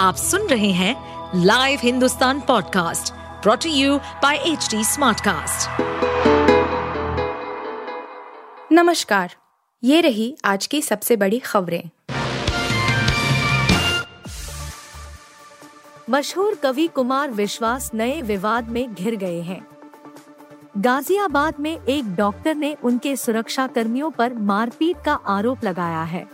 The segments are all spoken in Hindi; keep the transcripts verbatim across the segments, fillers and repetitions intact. आप सुन रहे हैं live Hindustan podcast brought to you by HT smartcast. नमस्कार, ये रही आज की सबसे बड़ी खबरें। मशहूर कवि कुमार विश्वास नए विवाद में घिर गए हैं। गाजियाबाद में एक डॉक्टर ने उनके सुरक्षा कर्मियों पर मारपीट का आरोप लगाया है।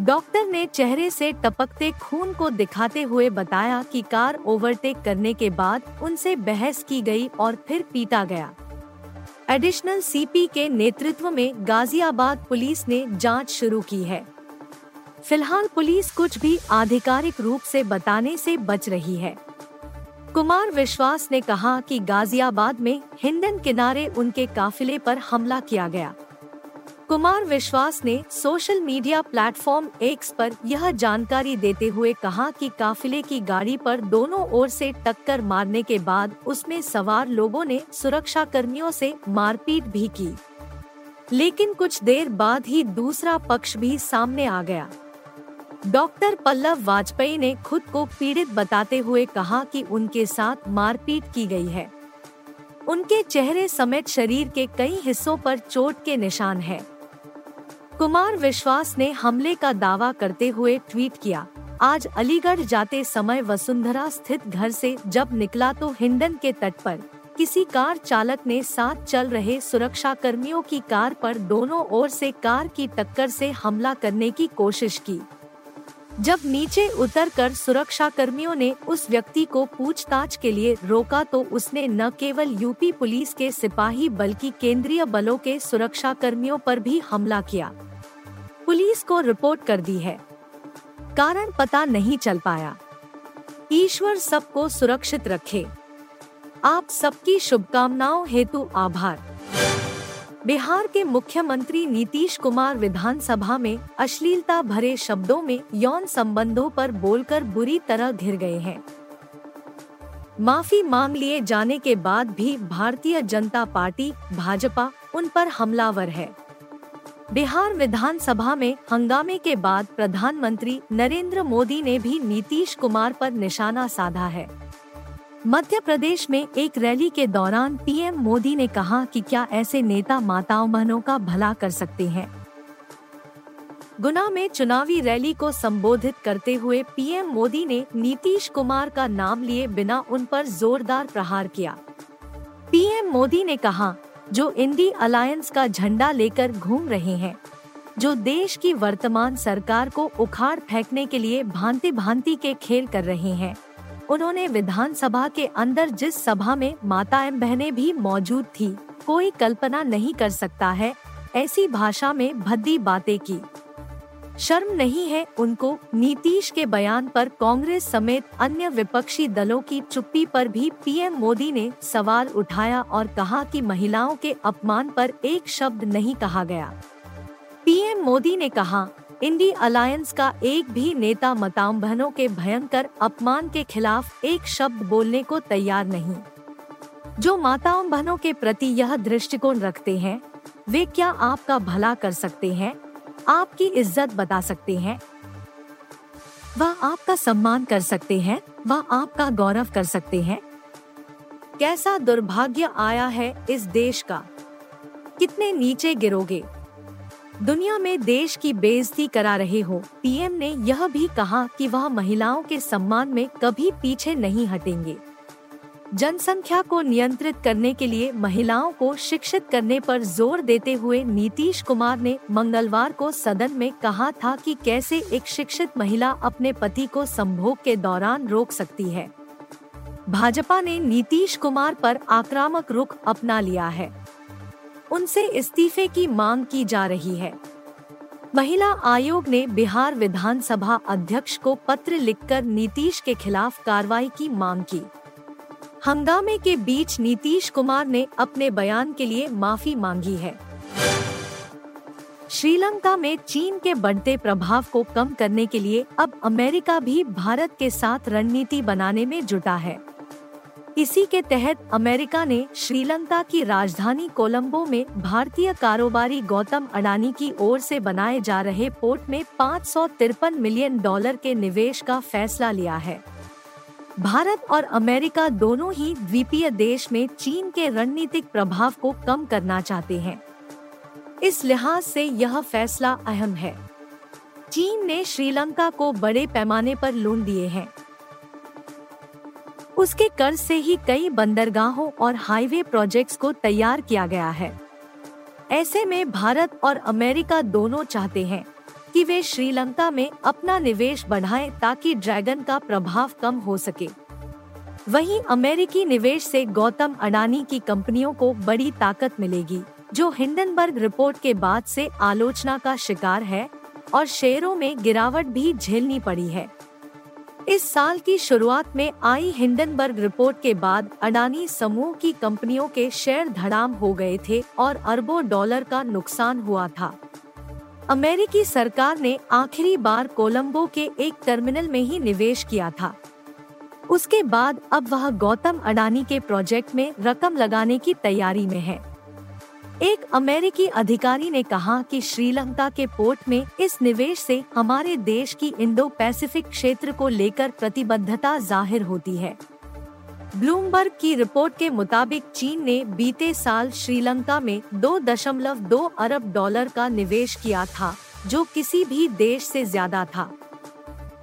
डॉक्टर ने चेहरे से टपकते खून को दिखाते हुए बताया कि कार ओवरटेक करने के बाद उनसे बहस की गई और फिर पीटा गया। एडिशनल सीपी के नेतृत्व में गाजियाबाद पुलिस ने जांच शुरू की है। फिलहाल पुलिस कुछ भी आधिकारिक रूप से बताने से बच रही है। कुमार विश्वास ने कहा कि गाजियाबाद में हिंडन किनारे उनके काफिले पर हमला किया गया। कुमार विश्वास ने सोशल मीडिया प्लेटफॉर्म एक्स पर यह जानकारी देते हुए कहा कि काफिले की गाड़ी पर दोनों ओर से टक्कर मारने के बाद उसमें सवार लोगों ने सुरक्षा कर्मियों से मारपीट भी की, लेकिन कुछ देर बाद ही दूसरा पक्ष भी सामने आ गया। डॉक्टर पल्लव वाजपेयी ने खुद को पीड़ित बताते हुए कहा कि उनके साथ मारपीट की गई है। उनके चेहरे समेत शरीर के कई हिस्सों पर चोट के निशान हैं। कुमार विश्वास ने हमले का दावा करते हुए ट्वीट किया, आज अलीगढ़ जाते समय वसुंधरा स्थित घर से जब निकला तो हिंडन के तट पर किसी कार चालक ने साथ चल रहे सुरक्षा कर्मियों की कार पर दोनों ओर से कार की टक्कर से हमला करने की कोशिश की। जब नीचे उतरकर सुरक्षा कर्मियों ने उस व्यक्ति को पूछताछ के लिए रोका तो उसने न केवल यूपी पुलिस के सिपाही बल्कि केंद्रीय बलों के सुरक्षा कर्मियों पर भी हमला किया। पुलिस को रिपोर्ट कर दी है, कारण पता नहीं चल पाया। ईश्वर सबको सुरक्षित रखे। आप सबकी शुभकामनाओं हेतु आभार। बिहार के मुख्यमंत्री नीतीश कुमार विधानसभा में अश्लीलता भरे शब्दों में यौन संबंधों पर बोलकर बुरी तरह घिर गए हैं। माफी मांग लिए जाने के बाद भी भारतीय जनता पार्टी भाजपा उन पर हमलावर है। बिहार विधानसभा में हंगामे के बाद प्रधानमंत्री नरेंद्र मोदी ने भी नीतीश कुमार पर निशाना साधा है। मध्य प्रदेश में एक रैली के दौरान पीएम मोदी ने कहा कि क्या ऐसे नेता माताओं बहनों का भला कर सकते हैं। गुना में चुनावी रैली को संबोधित करते हुए पीएम मोदी ने नीतीश कुमार का नाम लिए बिना उन पर जोरदार प्रहार किया। पीएम मोदी ने कहा, जो इंडी अलायंस का झंडा लेकर घूम रहे हैं, जो देश की वर्तमान सरकार को उखाड़ फेंकने के लिए भांति भांति के खेल कर रहे हैं। उन्होंने विधानसभा के अंदर जिस सभा में माताएं बहनें भी मौजूद थी, कोई कल्पना नहीं कर सकता है, ऐसी भाषा में भद्दी बातें की। शर्म नहीं है उनको। नीतीश के बयान पर कांग्रेस समेत अन्य विपक्षी दलों की चुप्पी पर भी पीएम मोदी ने सवाल उठाया और कहा कि महिलाओं के अपमान पर एक शब्द नहीं कहा गया। पीएम मोदी ने कहा, इंडी अलायंस का एक भी नेता माताओं बहनों के भयंकर अपमान के खिलाफ एक शब्द बोलने को तैयार नहीं। जो माताओं बहनों के प्रति यह दृष्टिकोण रखते हैं, वे क्या आपका भला कर सकते हैं, आपकी इज्जत बता सकते हैं, वह आपका सम्मान कर सकते हैं, वह आपका गौरव कर सकते हैं। कैसा दुर्भाग्य आया है इस देश का, कितने नीचे गिरोगे, दुनिया में देश की बेइज्जती करा रहे हो। पीएम ने यह भी कहा कि वह महिलाओं के सम्मान में कभी पीछे नहीं हटेंगे। जनसंख्या को नियंत्रित करने के लिए महिलाओं को शिक्षित करने पर जोर देते हुए नीतीश कुमार ने मंगलवार को सदन में कहा था कि कैसे एक शिक्षित महिला अपने पति को संभोग के दौरान रोक सकती है। भाजपा ने नीतीश कुमार पर आक्रामक रुख अपना लिया है, उनसे इस्तीफे की मांग की जा रही है। महिला आयोग ने बिहार विधानसभा अध्यक्ष को पत्र लिखकर नीतीश के खिलाफ कार्रवाई की मांग की। हंगामे के बीच नीतीश कुमार ने अपने बयान के लिए माफी मांगी है। श्रीलंका में चीन के बढ़ते प्रभाव को कम करने के लिए अब अमेरिका भी भारत के साथ रणनीति बनाने में जुटा है। इसी के तहत अमेरिका ने श्रीलंका की राजधानी कोलंबो में भारतीय कारोबारी गौतम अडानी की ओर से बनाए जा रहे पोर्ट में पाँच सौ तिरपन मिलियन डॉलर के निवेश का फैसला लिया है। भारत और अमेरिका दोनों ही द्वीपीय देश में चीन के रणनीतिक प्रभाव को कम करना चाहते हैं। इस लिहाज से यह फैसला अहम है। चीन ने श्रीलंका को बड़े पैमाने पर लोन दिए हैं। उसके कर्ज से ही कई बंदरगाहों और हाईवे प्रोजेक्ट्स को तैयार किया गया है। ऐसे में भारत और अमेरिका दोनों चाहते हैं कि वे श्रीलंका में अपना निवेश बढ़ाएं ताकि ड्रैगन का प्रभाव कम हो सके। वहीं अमेरिकी निवेश से गौतम अडानी की कंपनियों को बड़ी ताकत मिलेगी, जो हिंडनबर्ग रिपोर्ट के बाद से आलोचना का शिकार है और शेयरों में गिरावट भी झेलनी पड़ी है। इस साल की शुरुआत में आई हिंडनबर्ग रिपोर्ट के बाद अडानी समूह की कंपनियों के शेयर धड़ाम हो गए थे और अरबों डॉलर का नुकसान हुआ था। अमेरिकी सरकार ने आखिरी बार कोलंबो के एक टर्मिनल में ही निवेश किया था। उसके बाद अब वह गौतम अडानी के प्रोजेक्ट में रकम लगाने की तैयारी में है। एक अमेरिकी अधिकारी ने कहा कि श्रीलंका के पोर्ट में इस निवेश से हमारे देश की इंडो पैसिफिक क्षेत्र को लेकर प्रतिबद्धता जाहिर होती है। ब्लूमबर्ग की रिपोर्ट के मुताबिक चीन ने बीते साल श्रीलंका में दो दशमलव दो अरब डॉलर का निवेश किया था, जो किसी भी देश से ज्यादा था।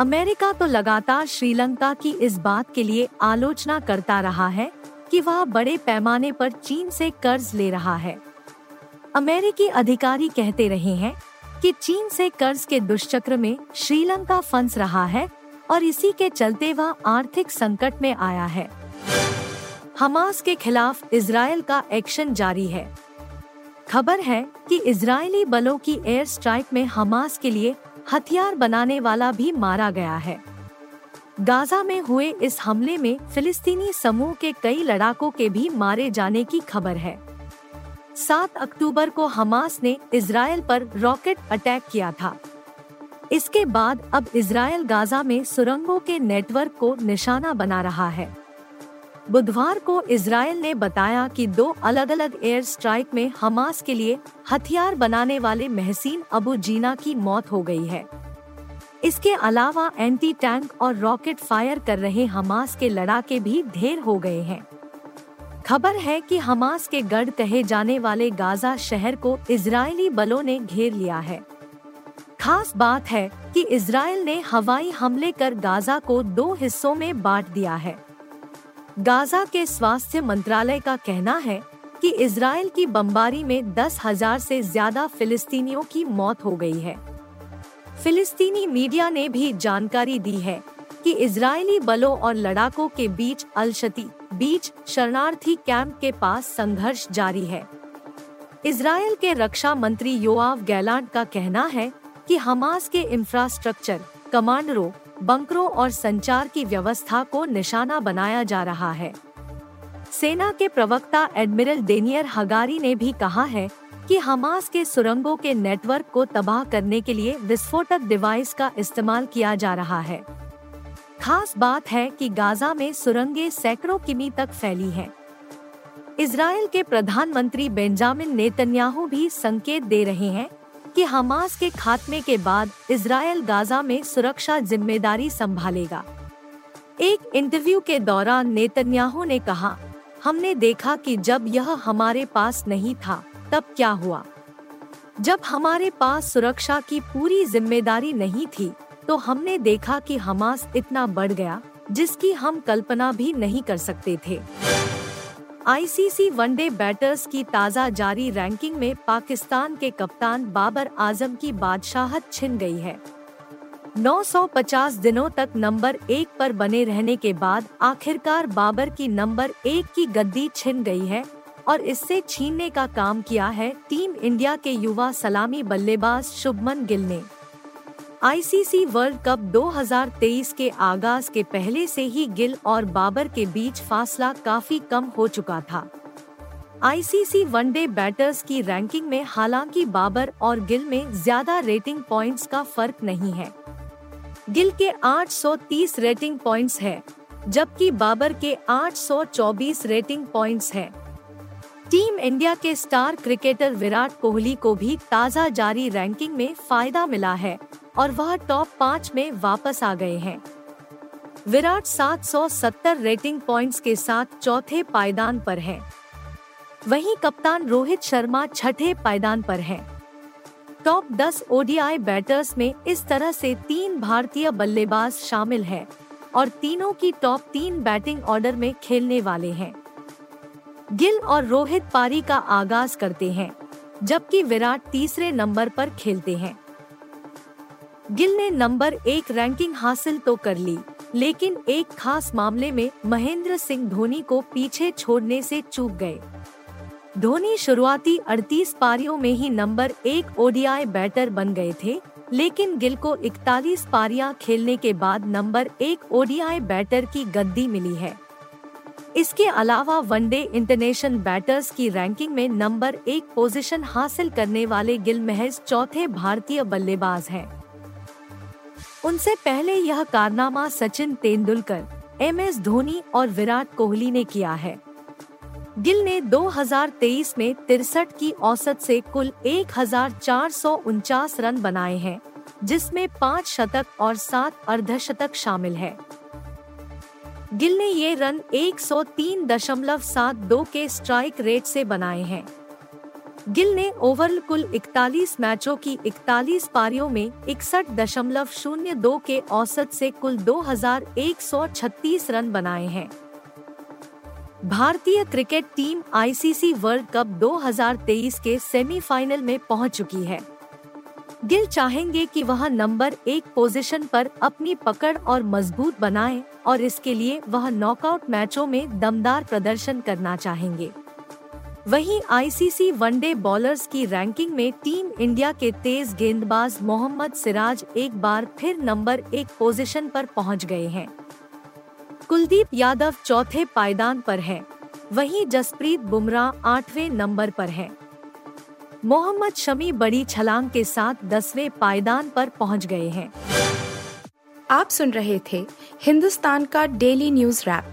अमेरिका तो लगातार श्रीलंका की इस बात के लिए आलोचना करता रहा है कि वह बड़े पैमाने पर चीन से कर्ज ले रहा है। अमेरिकी अधिकारी कहते रहे हैं कि चीन से कर्ज के दुष्चक्र में श्रीलंका फंस रहा है और इसी के चलते वह आर्थिक संकट में आया है। हमास के खिलाफ इजरायल का एक्शन जारी है। खबर है कि इजरायली बलों की एयर स्ट्राइक में हमास के लिए हथियार बनाने वाला भी मारा गया है। गाजा में हुए इस हमले में फिलिस्तीनी समूह के कई लड़ाकों के भी मारे जाने की खबर है। सात अक्टूबर को हमास ने इजरायल पर रॉकेट अटैक किया था। इसके बाद अब इजरायल गाजा में सुरंगों के नेटवर्क को निशाना बना रहा है। बुधवार को इजरायल ने बताया कि दो अलग अलग एयर स्ट्राइक में हमास के लिए हथियार बनाने वाले महसीन अबू जीना की मौत हो गई है। इसके अलावा एंटी टैंक और रॉकेट फायर कर रहे हमास के लड़ाके भी ढेर हो गए हैं। खबर है कि हमास के गढ़ कहे जाने वाले गाजा शहर को इजरायली बलों ने घेर लिया है। खास बात है कि इजरायल ने हवाई हमले कर गाजा को दो हिस्सों में बांट दिया है। गाजा के स्वास्थ्य मंत्रालय का कहना है कि इजरायल की बमबारी में दस हज़ार से ज्यादा फिलिस्तीनियों की मौत हो गई है। फिलिस्तीनी मीडिया ने भी जानकारी दी है कि इजरायली बलों और लड़ाकों के बीच अलशती बीच शरणार्थी कैंप के पास संघर्ष जारी है। इजरायल के रक्षा मंत्री योआव गैलांट का कहना है कि हमास के इंफ्रास्ट्रक्चर, कमांडरों, बंकरों और संचार की व्यवस्था को निशाना बनाया जा रहा है। सेना के प्रवक्ता एडमिरल डेनियर हगारी ने भी कहा है कि हमास के सुरंगों के नेटवर्क को तबाह करने के लिए विस्फोटक डिवाइस का इस्तेमाल किया जा रहा है। खास बात है कि गाजा में सुरंगें सैकड़ों किमी तक फैली हैं। इजरायल के प्रधानमंत्री बेंजामिन नेतन्याहू भी संकेत दे रहे हैं कि हमास के खात्मे के बाद इजरायल गाजा में सुरक्षा जिम्मेदारी संभालेगा। एक इंटरव्यू के दौरान नेतन्याहू ने कहा, हमने देखा कि जब यह हमारे पास नहीं था तब क्या हुआ। जब हमारे पास सुरक्षा की पूरी जिम्मेदारी नहीं थी तो हमने देखा कि हमास इतना बढ़ गया जिसकी हम कल्पना भी नहीं कर सकते थे। आईसीसी वनडे बैटर्स की ताज़ा जारी रैंकिंग में पाकिस्तान के कप्तान बाबर आजम की बादशाहत छिन गई है। नौ सौ पचास दिनों तक नंबर एक पर बने रहने के बाद आखिरकार बाबर की नंबर एक की गद्दी छिन गई है और इससे छीनने का काम किया है टीम इंडिया के युवा सलामी बल्लेबाज शुभमन गिल ने। आईसीसी वर्ल्ड कप दो हज़ार तेईस के आगाज के पहले से ही गिल और बाबर के बीच फासला काफी कम हो चुका था। आईसीसी वनडे बैटर्स की रैंकिंग में हालांकि बाबर और गिल में ज्यादा रेटिंग पॉइंट्स का फर्क नहीं है। गिल के आठ सौ तीस रेटिंग पॉइंट्स है जबकि बाबर के आठ सौ चौबीस रेटिंग पॉइंट्स हैं। टीम इंडिया के स्टार क्रिकेटर विराट कोहली को भी ताज़ा जारी रैंकिंग में फायदा मिला है और वह टॉप पाँच में वापस आ गए हैं। विराट सात सौ सत्तर रेटिंग पॉइंट्स के साथ चौथे पायदान पर हैं। वहीं कप्तान रोहित शर्मा छठे पायदान पर हैं। टॉप दस ओडीआई बैटर्स में इस तरह से तीन भारतीय बल्लेबाज शामिल हैं और तीनों की टॉप तीन बैटिंग ऑर्डर में खेलने वाले हैं। गिल और रोहित पारी का आगाज करते हैं, जबकि विराट तीसरे नंबर पर खेलते हैं। गिल ने नंबर एक रैंकिंग हासिल तो कर ली, लेकिन एक खास मामले में महेंद्र सिंह धोनी को पीछे छोड़ने से चूक गए। धोनी शुरुआती अड़तीस पारियों में ही नंबर एक ओडीआई बैटर बन गए थे, लेकिन गिल को इकतालीस पारियां खेलने के बाद नंबर एक ओडीआई बैटर की गद्दी मिली है। इसके अलावा वनडे इंटरनेशनल बैटर्स की रैंकिंग में नंबर एक पोजीशन हासिल करने वाले गिल महज चौथे भारतीय बल्लेबाज हैं। उनसे पहले यह कारनामा सचिन तेंदुलकर, एम एस धोनी और विराट कोहली ने किया है। गिल ने दो हज़ार तेईस में तिरसठ की औसत से कुल एक हज़ार चार सौ उनचास रन बनाए हैं, जिसमें पाँच शतक और सात अर्धशतक शामिल है। गिल ने ये रन एक सौ तीन दशमलव सात दो के स्ट्राइक रेट से बनाए हैं। गिल ने ओवरऑल कुल इकतालीस मैचों की इकतालीस पारियों में इकसठ दशमलव शून्य दो के औसत से कुल दो हज़ार एक सौ छत्तीस रन बनाए हैं। भारतीय cricket team ICC world cup दो हज़ार तेईस के सेमीफाइनल में पहुंच चुकी है। गिल चाहेंगे कि वह नंबर एक पोजीशन पर अपनी पकड़ और मजबूत बनाएं और इसके लिए वह नॉकआउट मैचों में दमदार प्रदर्शन करना चाहेंगे। वहीं आईसीसी वनडे बॉलर्स की रैंकिंग में टीम इंडिया के तेज गेंदबाज मोहम्मद सिराज एक बार फिर नंबर एक पोजीशन पर पहुंच गए हैं। कुलदीप यादव चौथे पायदान पर हैं, वहीं जसप्रीत बुमराह आठवें नंबर पर हैं। मोहम्मद शमी बड़ी छलांग के साथ दसवें पायदान पर पहुंच गए हैं। आप सुन रहे थे हिंदुस्तान का डेली न्यूज रैप,